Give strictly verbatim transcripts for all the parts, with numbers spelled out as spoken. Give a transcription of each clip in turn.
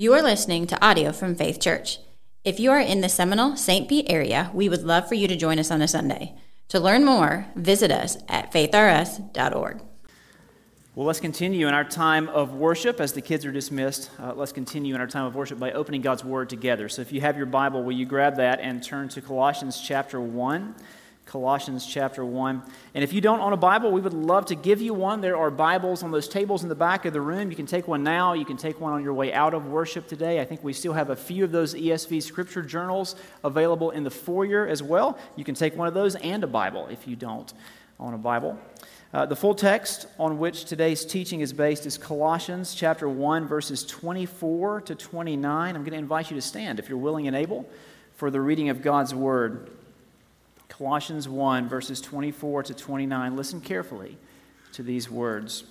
You are listening to audio from Faith Church. If you are in the Seminole, Saint Pete area, we would love for you to join us on a Sunday. To learn more, visit us at faith r s dot org. Well, let's continue in our time of worship. As the kids are dismissed, uh, let's continue in our time of worship by opening God's Word together. So if you have your Bible, will you grab that and turn to Colossians chapter one? Colossians chapter one. And if you don't own a Bible, we would love to give you one. There are Bibles on those tables in the back of the room. You can take one now. You can take one on your way out of worship today. I think we still have a few of those E S V scripture journals available in the foyer as well. You can take one of those and a Bible if you don't own a Bible. Uh, the full text on which today's teaching is based is Colossians chapter one, verses twenty-four to twenty-nine. I'm going to invite you to stand, if you're willing and able, for the reading of God's Word. Colossians one, verses twenty-four to twenty-nine. Listen carefully to these words.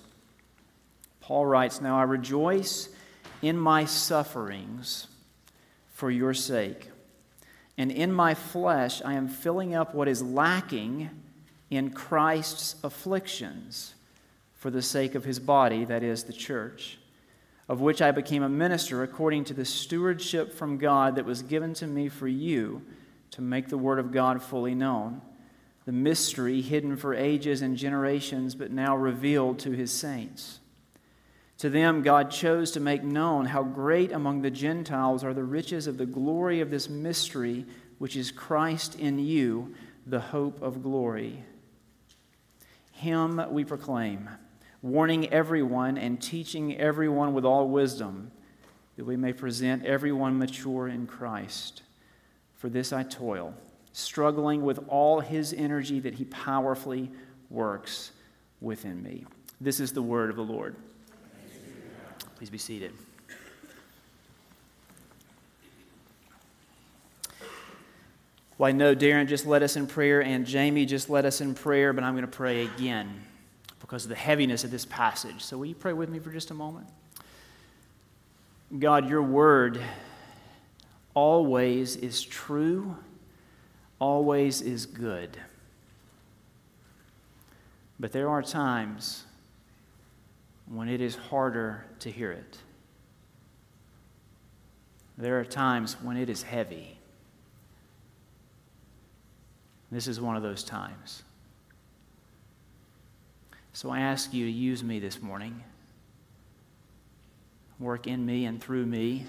Paul writes, "Now I rejoice in my sufferings for your sake, and in my flesh I am filling up what is lacking in Christ's afflictions for the sake of his body, that is, the church, of which I became a minister according to the stewardship from God that was given to me for you, to make the word of God fully known, the mystery hidden for ages and generations, but now revealed to his saints. To them God chose to make known how great among the Gentiles are the riches of the glory of this mystery, which is Christ in you, the hope of glory. Him we proclaim, warning everyone and teaching everyone with all wisdom, that we may present everyone mature in Christ. For this I toil, struggling with all his energy that he powerfully works within me." This is the word of the Lord. Please be seated. Well, I know Darren just led us in prayer and Jamie just led us in prayer, but I'm going to pray again because of the heaviness of this passage. So will you pray with me for just a moment? God, your word always is true, always is good. But there are times when it is harder to hear it. There are times when it is heavy. This is one of those times. So I ask you to use me this morning. Work in me and through me.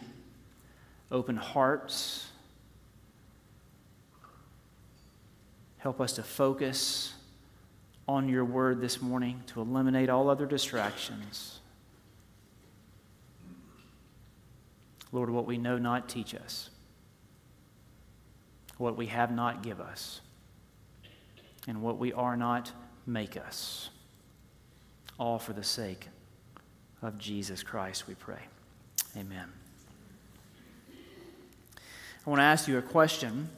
Open hearts. Help us to focus on your word this morning, to eliminate all other distractions. Lord, what we know not, teach us. What we have not, give us. And what we are not, make us. All for the sake of Jesus Christ, we pray. Amen. I want to ask you a question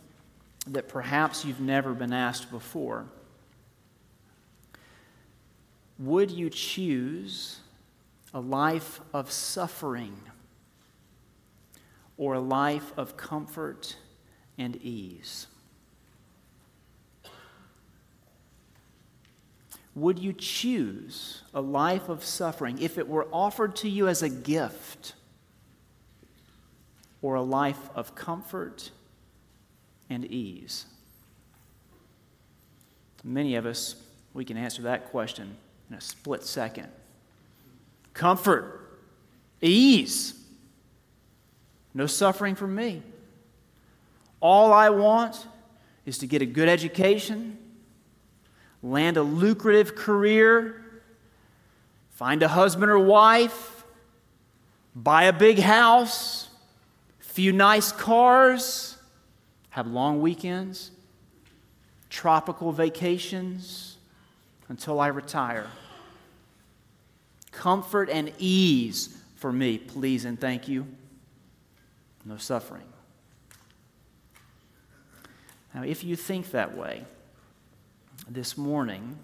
that perhaps you've never been asked before. Would you choose a life of suffering or a life of comfort and ease? Would you choose a life of suffering if it were offered to you as a gift, or a life of comfort and ease? Many of us, we can answer that question in a split second. Comfort, ease, no suffering for me. All I want is to get a good education, land a lucrative career, find a husband or wife, buy a big house, few nice cars, have long weekends, tropical vacations until I retire. Comfort and ease for me, please and thank you. No suffering. Now, if you think that way, this morning,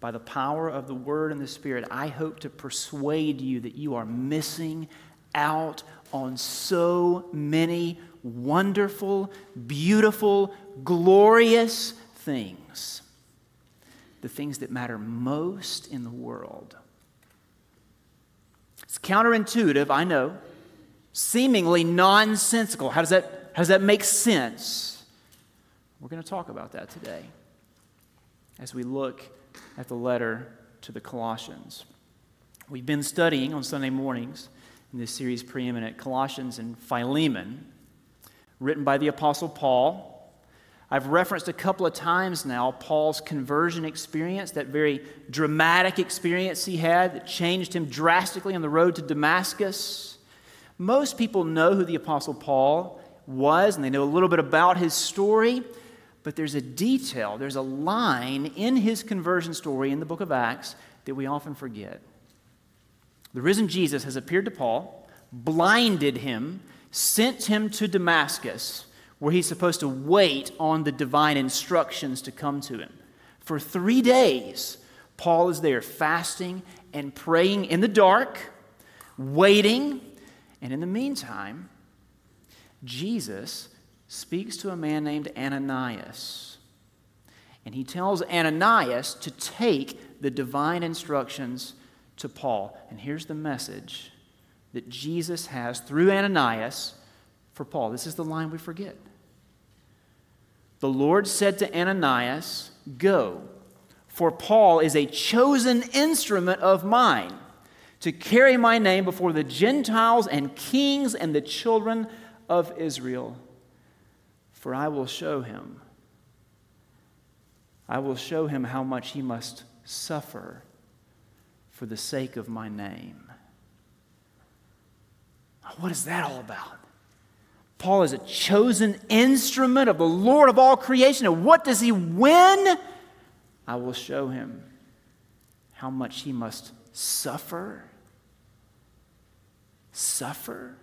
by the power of the Word and the Spirit, I hope to persuade you that you are missing out on so many wonderful, beautiful, glorious things. The things that matter most in the world. It's counterintuitive, I know. seemingly nonsensical. How does that, how does that make sense? We're going to talk about that today as we look at the letter to the Colossians. We've been studying on Sunday mornings in this series, Preeminent Colossians and Philemon, written by the Apostle Paul. I've referenced a couple of times now Paul's conversion experience, that very dramatic experience he had that changed him drastically on the road to Damascus. Most people know who the Apostle Paul was, and they know a little bit about his story, but there's a detail, there's a line in his conversion story in the book of Acts that we often forget. The risen Jesus has appeared to Paul, blinded him, sent him to Damascus, where he's supposed to wait on the divine instructions to come to him. For three days, Paul is there fasting and praying in the dark, waiting. And in the meantime, Jesus speaks to a man named Ananias. And he tells Ananias to take the divine instructions to Paul. And here's the message that Jesus has through Ananias for Paul. This is the line we forget. The Lord said to Ananias, "Go, for Paul is a chosen instrument of mine to carry my name before the Gentiles and kings and the children of Israel, for I will show him. I will show him how much he must suffer for the sake of my name." What is that all about? Paul is a chosen instrument of the Lord of all creation. And what does he win? I will show him how much he must suffer. Suffer?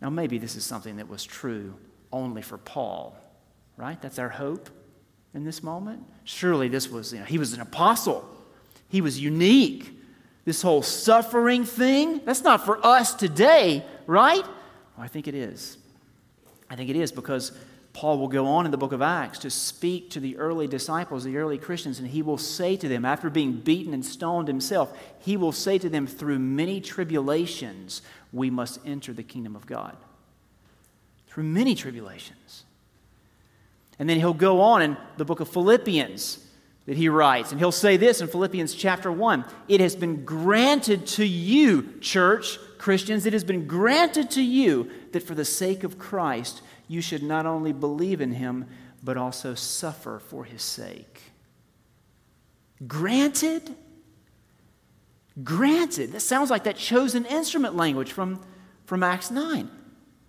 Now, maybe this is something that was true only for Paul, right? That's our hope in this moment. Surely this was, you know, he was an apostle. He was unique. This whole suffering thing, that's not for us today, right? Well, I think it is. I think it is because Paul will go on in the book of Acts to speak to the early disciples, the early Christians, and he will say to them, after being beaten and stoned himself, he will say to them, through many tribulations, we must enter the kingdom of God. Through many tribulations. And then he'll go on in the book of Philippians that he writes, and he'll say this in Philippians chapter one, "It has been granted to you, church, Christians, it has been granted to you that for the sake of Christ, you should not only believe in him, but also suffer for his sake." Granted? Granted. That sounds like that chosen instrument language from, from Acts nine.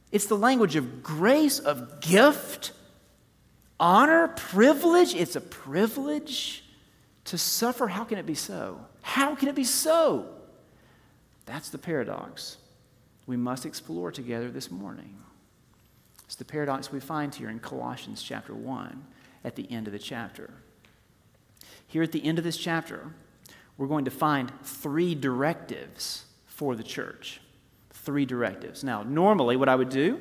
It's the language of grace, of gift, honor, privilege. It's a privilege to suffer. How can it be so? How can it be so? That's the paradox we must explore together this morning. It's the paradox we find here in Colossians chapter one at the end of the chapter. Here at the end of this chapter, we're going to find three directives for the church. Three directives. Now, normally what I would do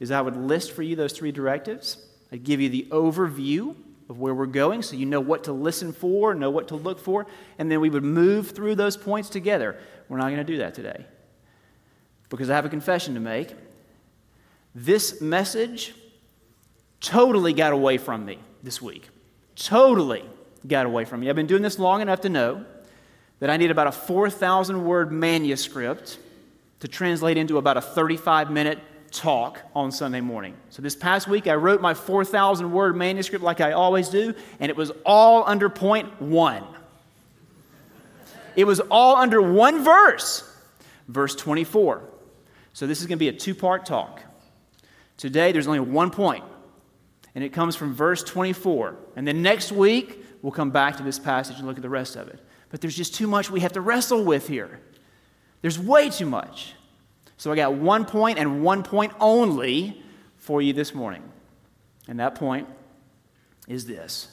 is I would list for you those three directives. I'd give you the overview of where we're going so you know what to listen for, know what to look for, and then we would move through those points together. We're not going to do that today because I have a confession to make. This message totally got away from me this week. Totally got away from me. I've been doing this long enough to know that I need about a four thousand word manuscript to translate into about a thirty-five minute talk on Sunday morning. So this past week, I wrote my four thousand word manuscript like I always do, and it was all under point one. It was all under one verse, verse twenty-four. So this is going to be a two-part talk. Today, there's only one point, and it comes from verse twenty-four. And then next week, we'll come back to this passage and look at the rest of it. But there's just too much we have to wrestle with here. There's way too much. So I got one point and one point only for you this morning. And that point is this.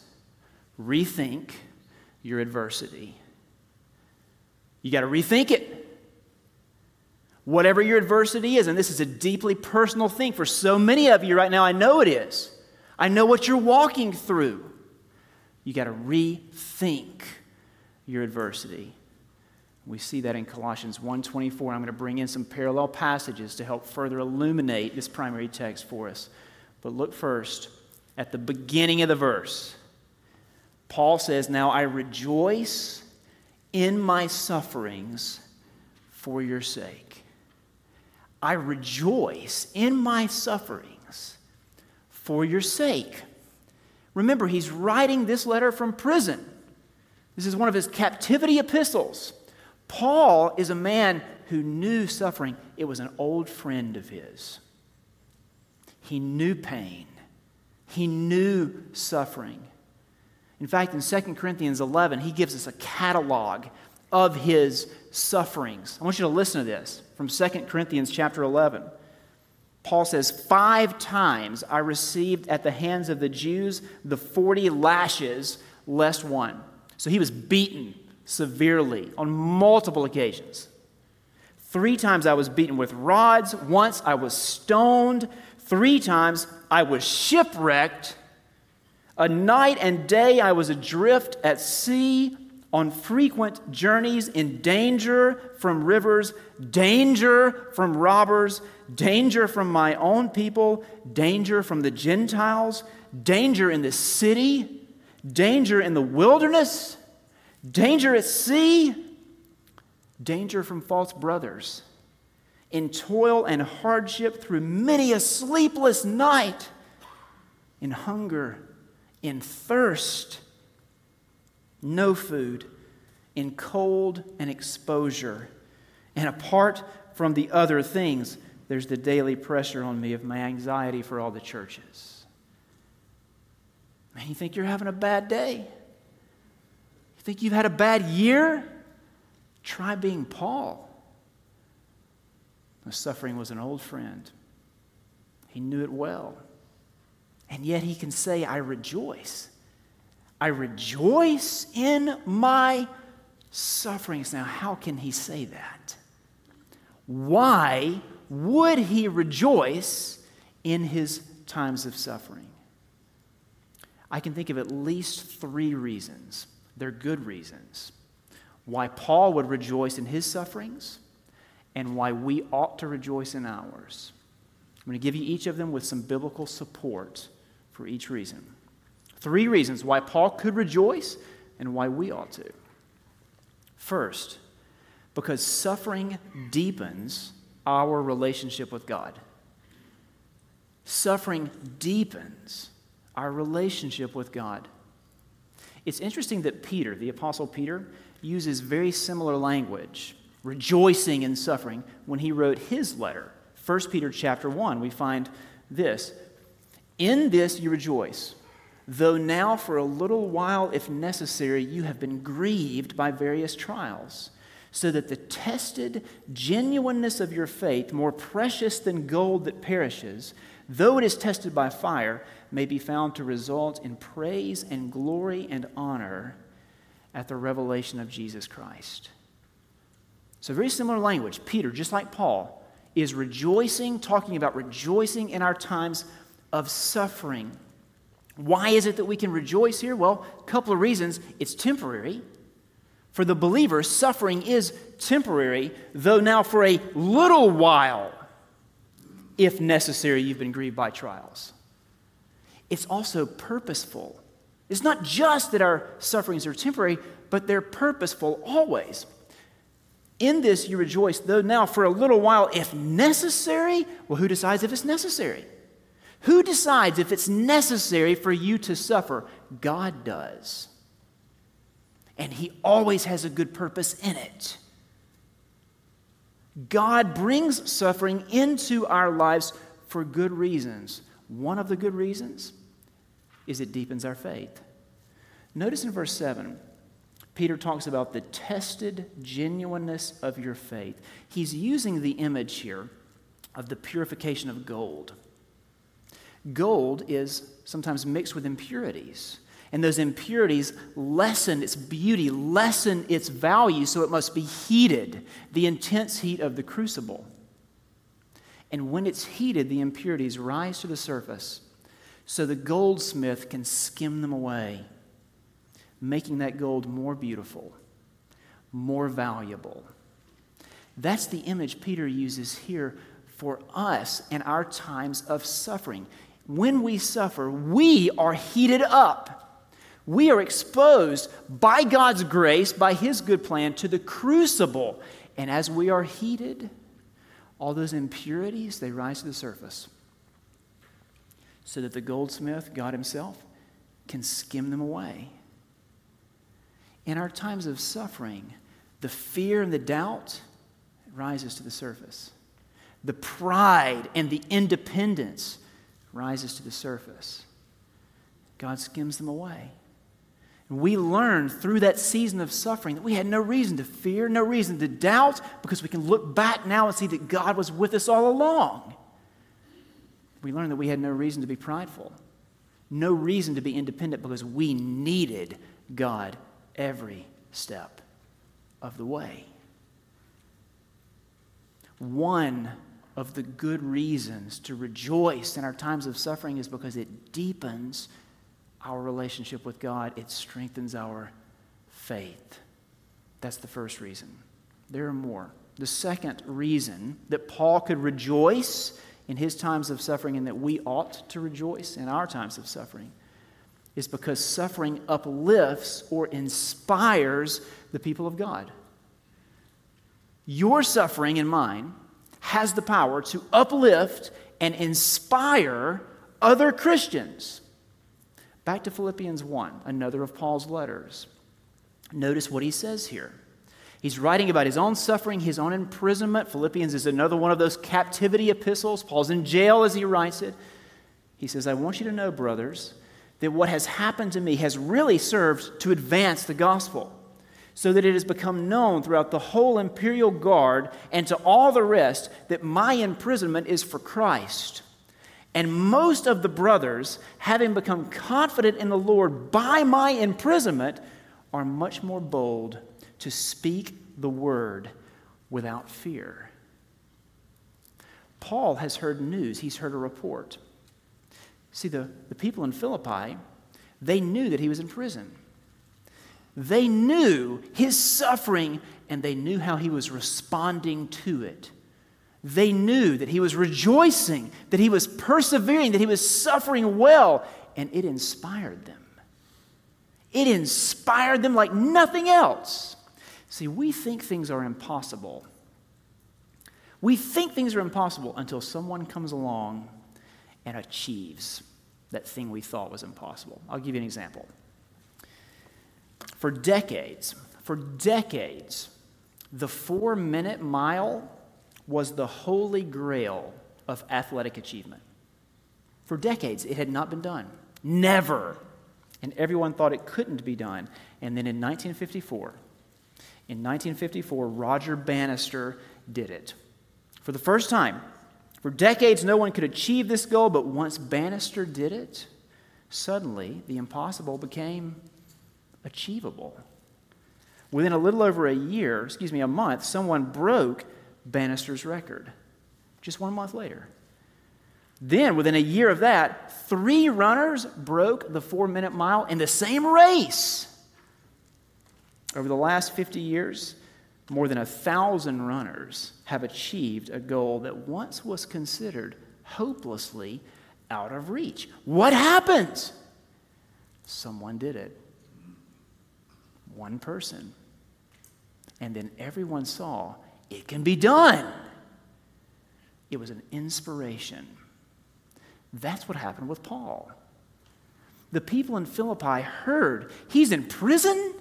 Rethink your adversity. You got to rethink it. Whatever your adversity is, and this is a deeply personal thing for so many of you right now, I know it is. I know what you're walking through. You got to rethink your adversity. We see that in Colossians one twenty-four. I'm going to bring in some parallel passages to help further illuminate this primary text for us. But look first at the beginning of the verse. Paul says, "Now I rejoice in my sufferings for your sake." I rejoice in my sufferings for your sake. Remember, he's writing this letter from prison. This is one of his captivity epistles. Paul is a man who knew suffering. It was an old friend of his. He knew pain. He knew suffering. In fact, in Second Corinthians eleven, he gives us a catalog of his sufferings. I want you to listen to this from Second Corinthians chapter eleven. Paul says, "Five times I received at the hands of the Jews the forty lashes, less one." So he was beaten severely on multiple occasions. "Three times I was beaten with rods. Once I was stoned. Three times I was shipwrecked. A night and day I was adrift at sea, on frequent journeys, in danger from rivers, danger from robbers, danger from my own people, danger from the Gentiles, danger in the city, danger in the wilderness, danger at sea, danger from false brothers, in toil and hardship through many a sleepless night, in hunger, in thirst, no food, in cold and exposure. And apart from the other things, there's the daily pressure on me of my anxiety for all the churches." Man, you think you're having a bad day? You think you've had a bad year? Try being Paul. The suffering was an old friend. He knew it well. And yet he can say, "I rejoice. I rejoice in my sufferings." Now, how can he say that? Why would he rejoice in his times of suffering? I can think of at least three reasons. They're good reasons. Why Paul would rejoice in his sufferings, and why we ought to rejoice in ours. I'm going to give you each of them with some biblical support for each reason. Three reasons why Paul could rejoice and why we ought to. First, because suffering deepens our relationship with God. Suffering deepens our relationship with God. It's interesting that Peter, the Apostle Peter, uses very similar language, rejoicing in suffering, when he wrote his letter. First Peter chapter one, we find this, "In this you rejoice, though now for a little while, if necessary, you have been grieved by various trials, so that the tested genuineness of your faith, more precious than gold that perishes, though it is tested by fire, may be found to result in praise and glory and honor at the revelation of Jesus Christ." So very similar language. Peter, just like Paul, is rejoicing, talking about rejoicing in our times of suffering. Why is it that we can rejoice here? Well, a couple of reasons. It's temporary. For the believer, suffering is temporary, though now for a little while, if necessary, you've been grieved by trials. It's also purposeful. It's not just that our sufferings are temporary, but they're purposeful always. "In this you rejoice, though now for a little while, if necessary." Well, who decides if it's necessary? Who decides if it's necessary for you to suffer? God does. And he always has a good purpose in it. God brings suffering into our lives for good reasons. One of the good reasons is it deepens our faith. Notice in verse seven, Peter talks about the tested genuineness of your faith. He's using the image here of the purification of gold. Gold is sometimes mixed with impurities, and those impurities lessen its beauty, lessen its value, so it must be heated, the intense heat of the crucible. And when it's heated, the impurities rise to the surface, so the goldsmith can skim them away, making that gold more beautiful, more valuable. That's the image Peter uses here for us in our times of suffering. When we suffer, we are heated up. We are exposed by God's grace, by His good plan, to the crucible. And as we are heated, all those impurities, they rise to the surface so that the goldsmith, God Himself, can skim them away. In our times of suffering, the fear and the doubt rises to the surface. The pride and the independence rises to the surface. God skims them away. And we learn through that season of suffering that we had no reason to fear, no reason to doubt, because we can look back now and see that God was with us all along. We learn that we had no reason to be prideful, no reason to be independent, because we needed God every step of the way. One of the good reasons to rejoice in our times of suffering is because it deepens our relationship with God. It strengthens our faith. That's the first reason. There are more. The second reason that Paul could rejoice in his times of suffering, and that we ought to rejoice in our times of suffering, is because suffering uplifts or inspires the people of God. Your suffering and mine has the power to uplift and inspire other Christians. Back to Philippians one, another of Paul's letters. Notice what he says here. He's writing about his own suffering, his own imprisonment. Philippians is another one of those captivity epistles. Paul's in jail as he writes it. He says, I want you to know, brothers, that what has happened to me has really served to advance the gospel, so that it has become known throughout the whole imperial guard and to all the rest that my imprisonment is for Christ. And most of the brothers, having become confident in the Lord by my imprisonment, are much more bold to speak the word without fear. Paul has heard news. He's heard a report. See, the, the people in Philippi, they knew that he was in prison. They knew his suffering, and they knew how he was responding to it. They knew that he was rejoicing, that he was persevering, that he was suffering well, and it inspired them. It inspired them like nothing else. See, we think things are impossible. We think things are impossible until someone comes along and achieves that thing we thought was impossible. I'll give you an example. For decades, for decades, the four-minute mile was the holy grail of athletic achievement. For decades, it had not been done. Never. And everyone thought it couldn't be done. And then in nineteen fifty-four, In nineteen fifty-four, Roger Bannister did it. For the first time, for decades, no one could achieve this goal, but once Bannister did it, suddenly the impossible became achievable. Within a little over a year, excuse me, a month, someone broke Bannister's record. Just one month later. Then, within a year of that, three runners broke the four-minute mile in the same race. Over the last fifty years, more than a thousand runners have achieved a goal that once was considered hopelessly out of reach. What happened? Someone did it. One person. And then everyone saw it can be done. It was an inspiration. That's what happened with Paul. The people in Philippi heard he's in prison.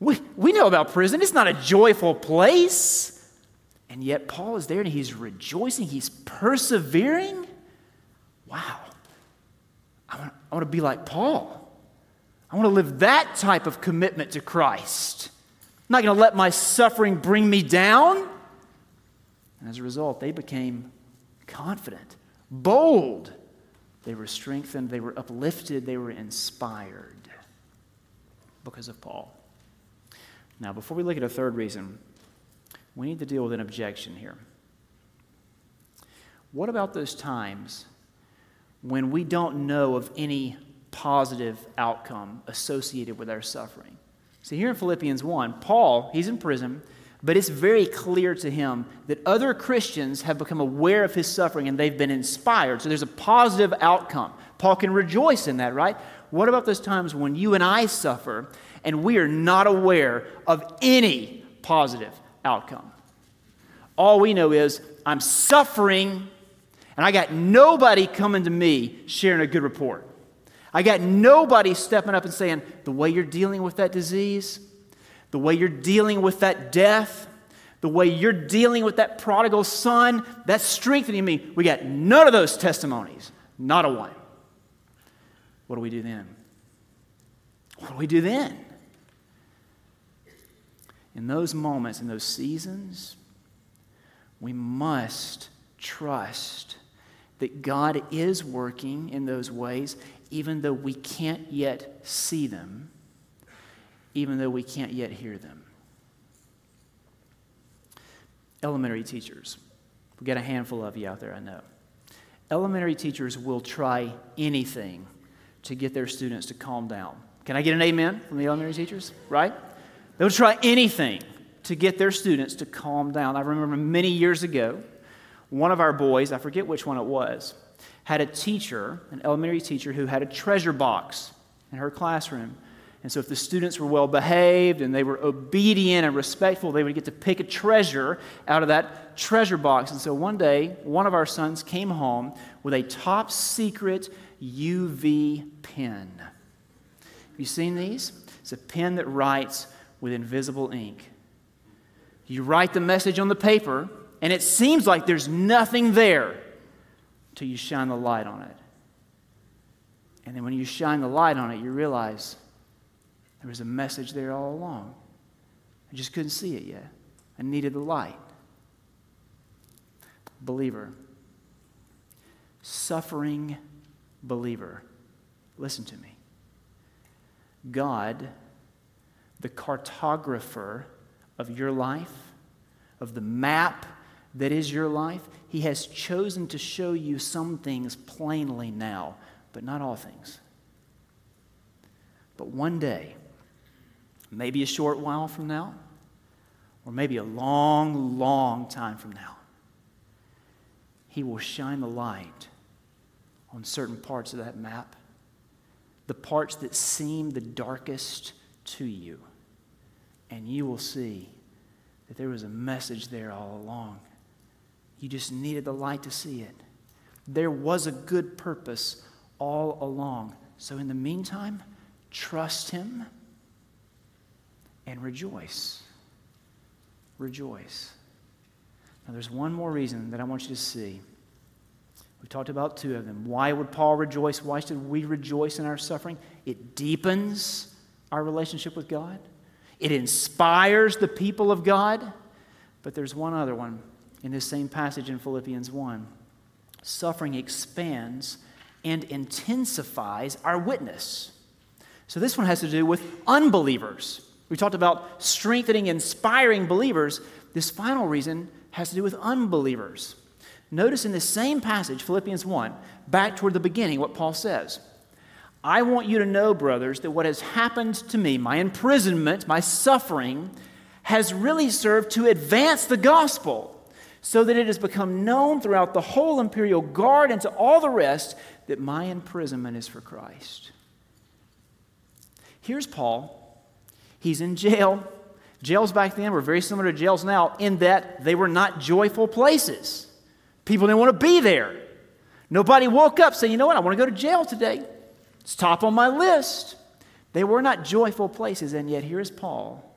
We, we know about prison. It's not a joyful place. And yet Paul is there and he's rejoicing. He's persevering. Wow. I want, I want to be like Paul. I want to live that type of commitment to Christ. I'm not going to let my suffering bring me down. And as a result, they became confident, bold. They were strengthened. They were uplifted. They were inspired because of Paul. Now, before we look at a third reason, we need to deal with an objection here. What about those times when we don't know of any positive outcome associated with our suffering? See, here in Philippians one, Paul, he's in prison, but it's very clear to him that other Christians have become aware of his suffering and they've been inspired. So there's a positive outcome. Paul can rejoice in that, right? What about those times when you and I suffer and we are not aware of any positive outcome? All we know is I'm suffering and I got nobody coming to me sharing a good report. I got nobody stepping up and saying, the way you're dealing with that disease, the way you're dealing with that death, the way you're dealing with that prodigal son, that's strengthening me. We got none of those testimonies, not a one. What do we do then? What do we do then? In those moments, in those seasons, we must trust that God is working in those ways, even though we can't yet see them, even though we can't yet hear them. Elementary teachers. We've got a handful of you out there, I know. Elementary teachers will try anything to get their students to calm down. Can I get an amen from the elementary teachers, right? They'll try anything to get their students to calm down. I remember many years ago, one of our boys, I forget which one it was, had a teacher, an elementary teacher, who had a treasure box in her classroom. And so if the students were well-behaved and they were obedient and respectful, they would get to pick a treasure out of that treasure box. And so one day, one of our sons came home with a top-secret U V pen. Have you seen these? It's a pen that writes with invisible ink. You write the message on the paper, and it seems like there's nothing there till you shine the light on it. And then when you shine the light on it, you realize there was a message there all along. I just couldn't see it yet. I needed the light. Believer. Suffering believer. Listen to me. God, the cartographer of your life, of the map that is your life, he has chosen to show you some things plainly now, but not all things. But one day, maybe a short while from now, or maybe a long, long time from now, he will shine the light on certain parts of that map, the parts that seem the darkest to you, and you will see that there was a message there all along. You just needed the light to see it. There was a good purpose all along. So in the meantime, trust him and rejoice. Rejoice. Now there's one more reason that I want you to see. We talked about two of them. Why would Paul rejoice? Why should we rejoice in our suffering? It deepens our relationship with God. It inspires the people of God. But there's one other one in this same passage in Philippians one. Suffering expands and intensifies our witness. So this one has to do with unbelievers. We talked about strengthening, inspiring believers. This final reason has to do with unbelievers. Notice in this same passage, Philippians one, back toward the beginning, what Paul says. I want you to know, brothers, that what has happened to me, my imprisonment, my suffering, has really served to advance the gospel, so that it has become known throughout the whole imperial guard and to all the rest that my imprisonment is for Christ. Here's Paul. He's in jail. Jails back then were very similar to jails now in that they were not joyful places. People didn't want to be there. Nobody woke up saying, you know what, I want to go to jail today. It's top on my list. They were not joyful places, and yet here is Paul,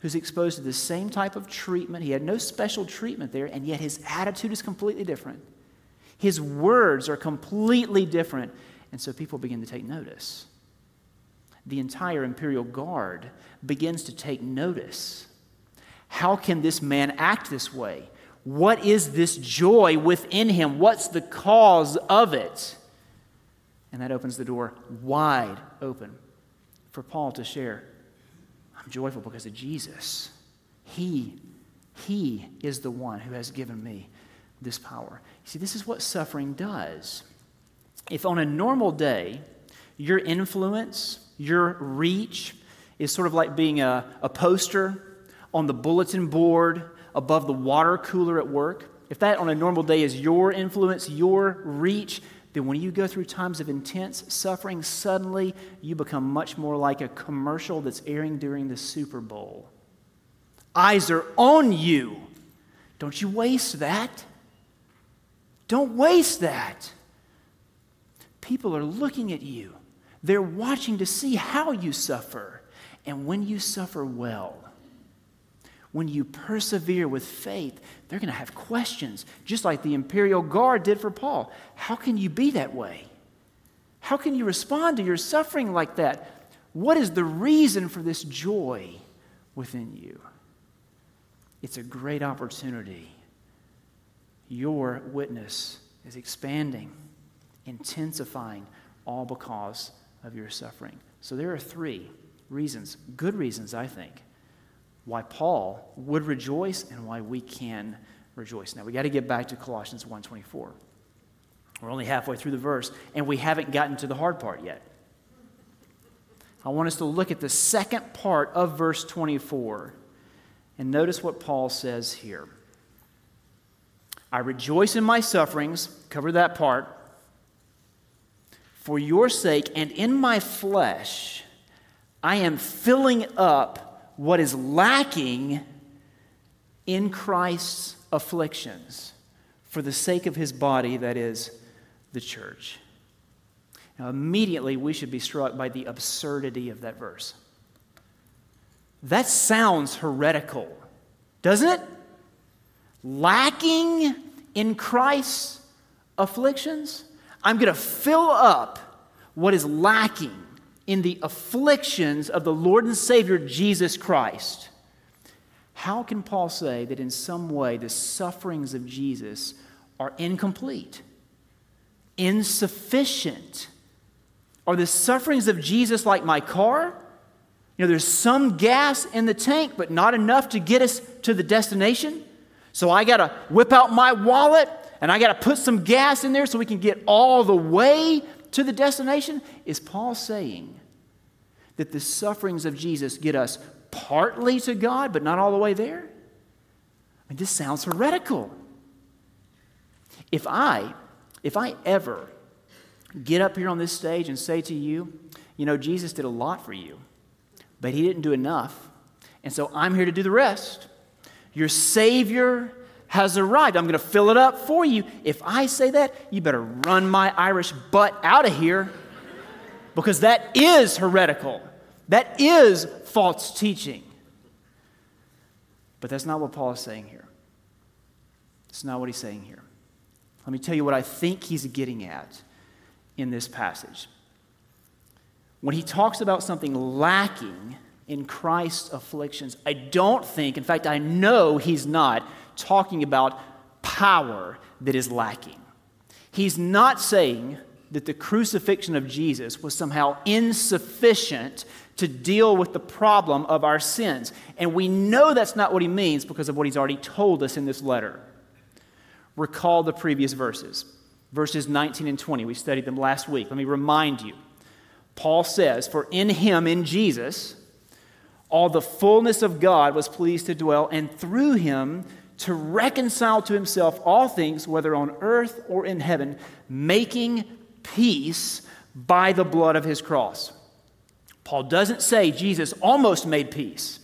who's exposed to the same type of treatment. He had no special treatment there, and yet his attitude is completely different. His words are completely different, and so people begin to take notice. The entire imperial guard begins to take notice. How can this man act this way? What is this joy within him? What's the cause of it? And that opens the door wide open for Paul to share. I'm joyful because of Jesus. He, he is the one who has given me this power. See, this is what suffering does. If on a normal day, your influence, your reach is sort of like being a, a poster on the bulletin board above the water cooler at work. If that on a normal day is your influence, your reach, then when you go through times of intense suffering, suddenly you become much more like a commercial that's airing during the Super Bowl. Eyes are on you. Don't you waste that. Don't waste that. People are looking at you. They're watching to see how you suffer. And when you suffer well, when you persevere with faith, they're going to have questions, just like the imperial guard did for Paul. How can you be that way? How can you respond to your suffering like that? What is the reason for this joy within you? It's a great opportunity. Your witness is expanding, intensifying, all because of your suffering. So there are three reasons, good reasons, I think, why Paul would rejoice and why we can rejoice. Now, we got to get back to Colossians one twenty-four. We're only halfway through the verse, and we haven't gotten to the hard part yet. I want us to look at the second part of verse twenty-four, and notice what Paul says here. I rejoice in my sufferings, cover that part, for your sake, and in my flesh, I am filling up what is lacking in Christ's afflictions for the sake of his body, that is, the church. Now, immediately we should be struck by the absurdity of that verse. That sounds heretical, doesn't it? Lacking in Christ's afflictions? I'm going to fill up what is lacking in the afflictions of the Lord and Savior, Jesus Christ. How can Paul say that in some way the sufferings of Jesus are incomplete, insufficient? Are the sufferings of Jesus like my car? You know, there's some gas in the tank, but not enough to get us to the destination. So I got to whip out my wallet, and I got to put some gas in there so we can get all the way to the destination. Is Paul saying that the sufferings of Jesus get us partly to God, but not all the way there? I mean, this sounds heretical. If I, if I ever get up here on this stage and say to you, you know, Jesus did a lot for you, but he didn't do enough, and so I'm here to do the rest. Your Savior has arrived. I'm going to fill it up for you. If I say that, you better run my Irish butt out of here, because that is heretical. That is false teaching. But that's not what Paul is saying here. It's not what he's saying here. Let me tell you what I think he's getting at in this passage. When he talks about something lacking in Christ's afflictions, I don't think, in fact, I know he's not talking about power that is lacking. He's not saying that the crucifixion of Jesus was somehow insufficient to deal with the problem of our sins. And we know that's not what he means because of what he's already told us in this letter. Recall the previous verses, verses nineteen and twenty. We studied them last week. Let me remind you. Paul says, for in him, in Jesus, all the fullness of God was pleased to dwell, and through him to reconcile to himself all things, whether on earth or in heaven, making peace by the blood of his cross. Paul doesn't say Jesus almost made peace.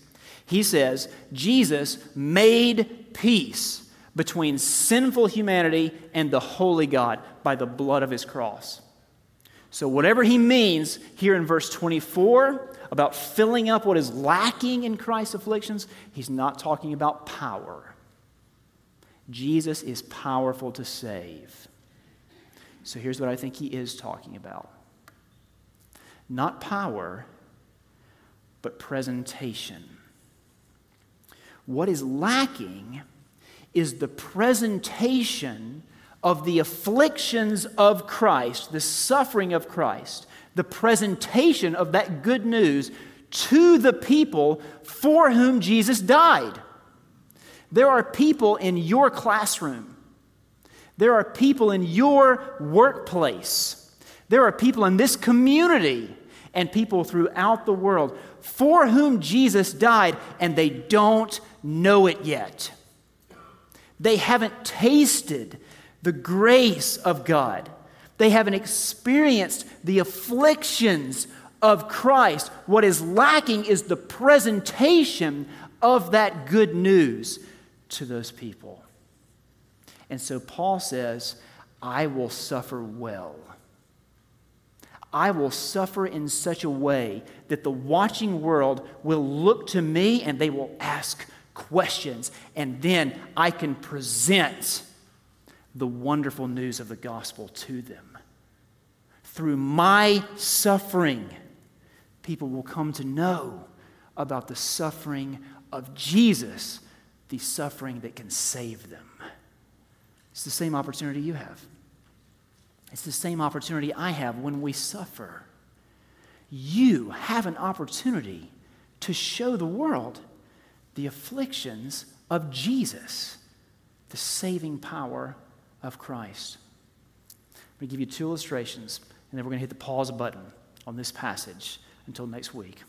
He says Jesus made peace between sinful humanity and the holy God by the blood of his cross. So whatever he means here in verse twenty-four about filling up what is lacking in Christ's afflictions, he's not talking about power. Jesus is powerful to save. So here's what I think he is talking about. Not power, but presentation. What is lacking is the presentation of the afflictions of Christ, the suffering of Christ, the presentation of that good news to the people for whom Jesus died. There are people in your classroom. There are people in your workplace. There are people in this community and people throughout the world for whom Jesus died, and they don't know it yet. They haven't tasted the grace of God. They haven't experienced the afflictions of Christ. What is lacking is the presentation of that good news to those people. And so Paul says, I will suffer well. I will suffer in such a way that the watching world will look to me and they will ask questions. And then I can present the wonderful news of the gospel to them. Through my suffering, people will come to know about the suffering of Jesus, the suffering that can save them. It's the same opportunity you have. It's the same opportunity I have when we suffer. You have an opportunity to show the world the afflictions of Jesus, the saving power of Christ. I'm going to give you two illustrations, and then we're going to hit the pause button on this passage until next week.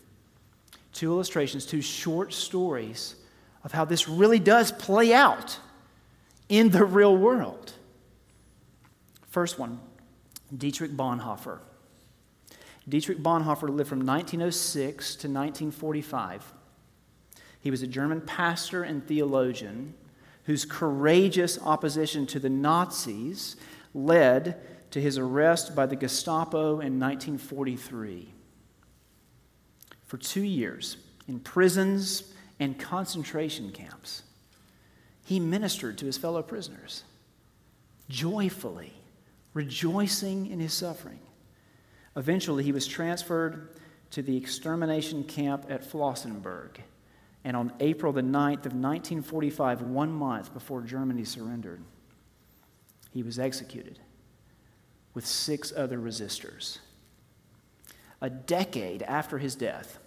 Two illustrations, two short stories of how this really does play out in the real world. First one, Dietrich Bonhoeffer. Dietrich Bonhoeffer lived from nineteen oh six to nineteen forty-five. He was a German pastor and theologian whose courageous opposition to the Nazis led to his arrest by the Gestapo in nineteen forty-three. For two years, in prisons and concentration camps, he ministered to his fellow prisoners, joyfully, rejoicing in his suffering. Eventually, he was transferred to the extermination camp at Flossenburg, and on April the ninth of nineteen forty-five, one month before Germany surrendered, he was executed with six other resistors. A decade after his death,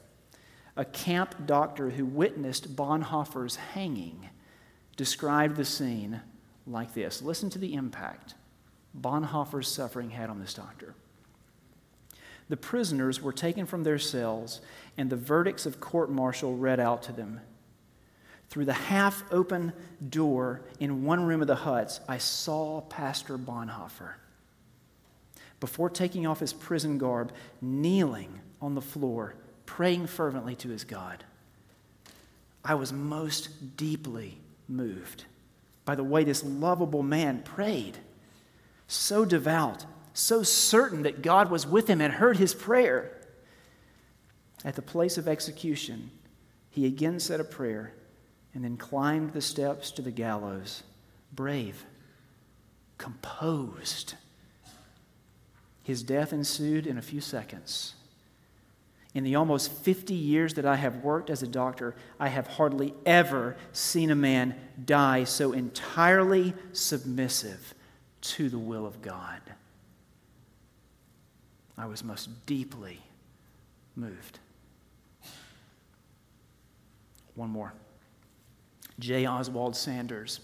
a camp doctor who witnessed Bonhoeffer's hanging described the scene like this. Listen to the impact Bonhoeffer's suffering had on this doctor. The prisoners were taken from their cells and the verdicts of court-martial read out to them. Through the half-open door in one room of the huts, I saw Pastor Bonhoeffer. Before taking off his prison garb, kneeling on the floor, praying fervently to his God. I was most deeply moved by the way this lovable man prayed, so devout, so certain that God was with him and heard his prayer. At the place of execution, he again said a prayer and then climbed the steps to the gallows, brave, composed. His death ensued in a few seconds. In the almost fifty years that I have worked as a doctor, I have hardly ever seen a man die so entirely submissive to the will of God. I was most deeply moved. One more. J. Oswald Sanders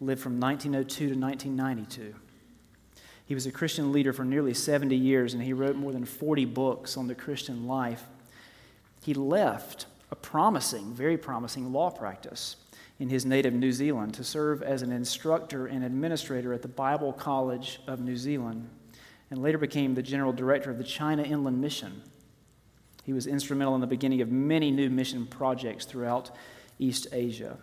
lived from nineteen oh two to nineteen ninety-two. He was a Christian leader for nearly seventy years, and he wrote more than forty books on the Christian life. He left a promising, very promising law practice in his native New Zealand to serve as an instructor and administrator at the Bible College of New Zealand, and later became the general director of the China Inland Mission. He was instrumental in the beginning of many new mission projects throughout East Asia.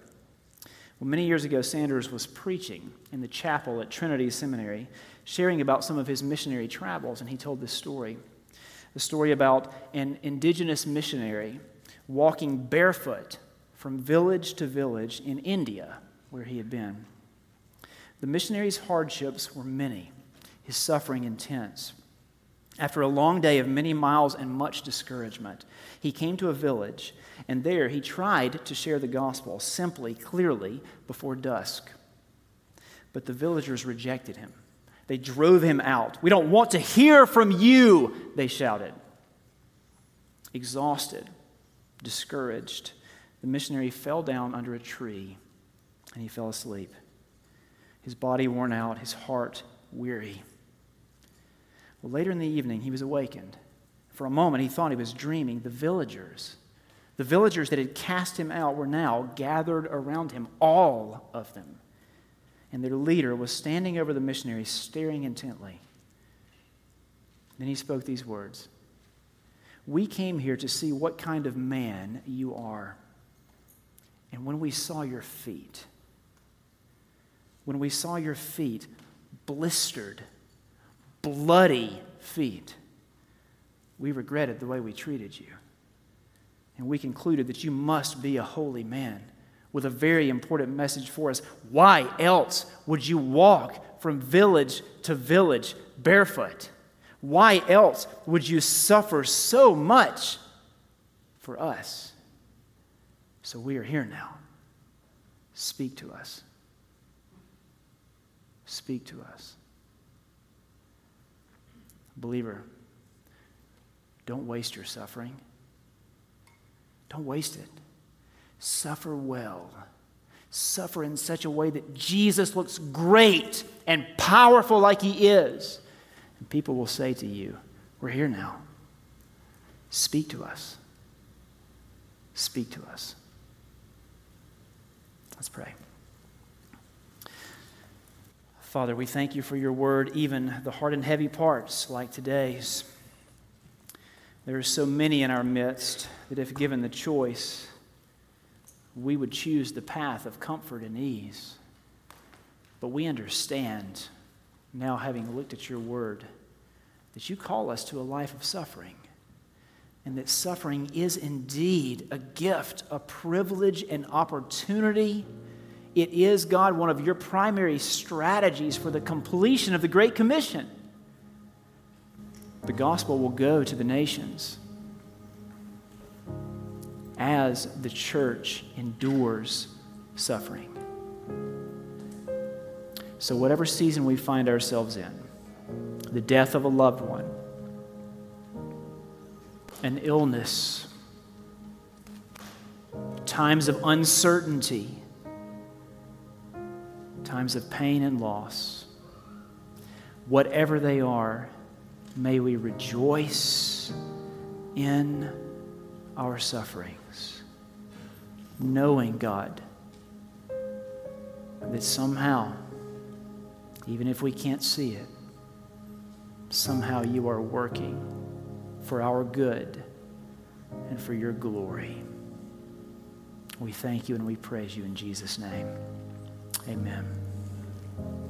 Well, many years ago, Sanders was preaching in the chapel at Trinity Seminary, sharing about some of his missionary travels, and he told this story. The story about an indigenous missionary walking barefoot from village to village in India, where he had been. The missionary's hardships were many, his suffering intense. After a long day of many miles and much discouragement, he came to a village, and there he tried to share the gospel simply, clearly, before dusk. But the villagers rejected him. They drove him out. We don't want to hear from you, they shouted. Exhausted, discouraged, the missionary fell down under a tree, and he fell asleep. His body worn out, his heart weary. Well, later in the evening, he was awakened For a moment, he thought he was dreaming. The villagers, the villagers that had cast him out were now gathered around him, all of them. And their leader was standing over the missionary, staring intently. Then he spoke these words. "We came here to see what kind of man you are. And when we saw your feet, when we saw your feet, blistered, bloody feet, we regretted the way we treated you. And we concluded that you must be a holy man with a very important message for us. Why else would you walk from village to village barefoot? Why else would you suffer so much for us? So we are here now. Speak to us. Speak to us." Believer, don't waste your suffering. Don't waste it. Suffer well. Suffer in such a way that Jesus looks great and powerful like he is. And people will say to you, "We're here now. Speak to us. Speak to us." Let's pray. Father, we thank you for your word, even the hard and heavy parts like today's. There are so many in our midst that if given the choice, we would choose the path of comfort and ease. But we understand, now having looked at your word, that you call us to a life of suffering, and that suffering is indeed a gift, a privilege, an opportunity. It is, God, one of your primary strategies for the completion of the Great Commission. The gospel will go to the nations as the church endures suffering. So whatever season we find ourselves in, the death of a loved one, an illness, times of uncertainty, times of pain and loss, whatever they are, may we rejoice in our sufferings, knowing, God, that somehow, even if we can't see it, somehow you are working for our good and for your glory. We thank you and we praise you in Jesus' name. Amen.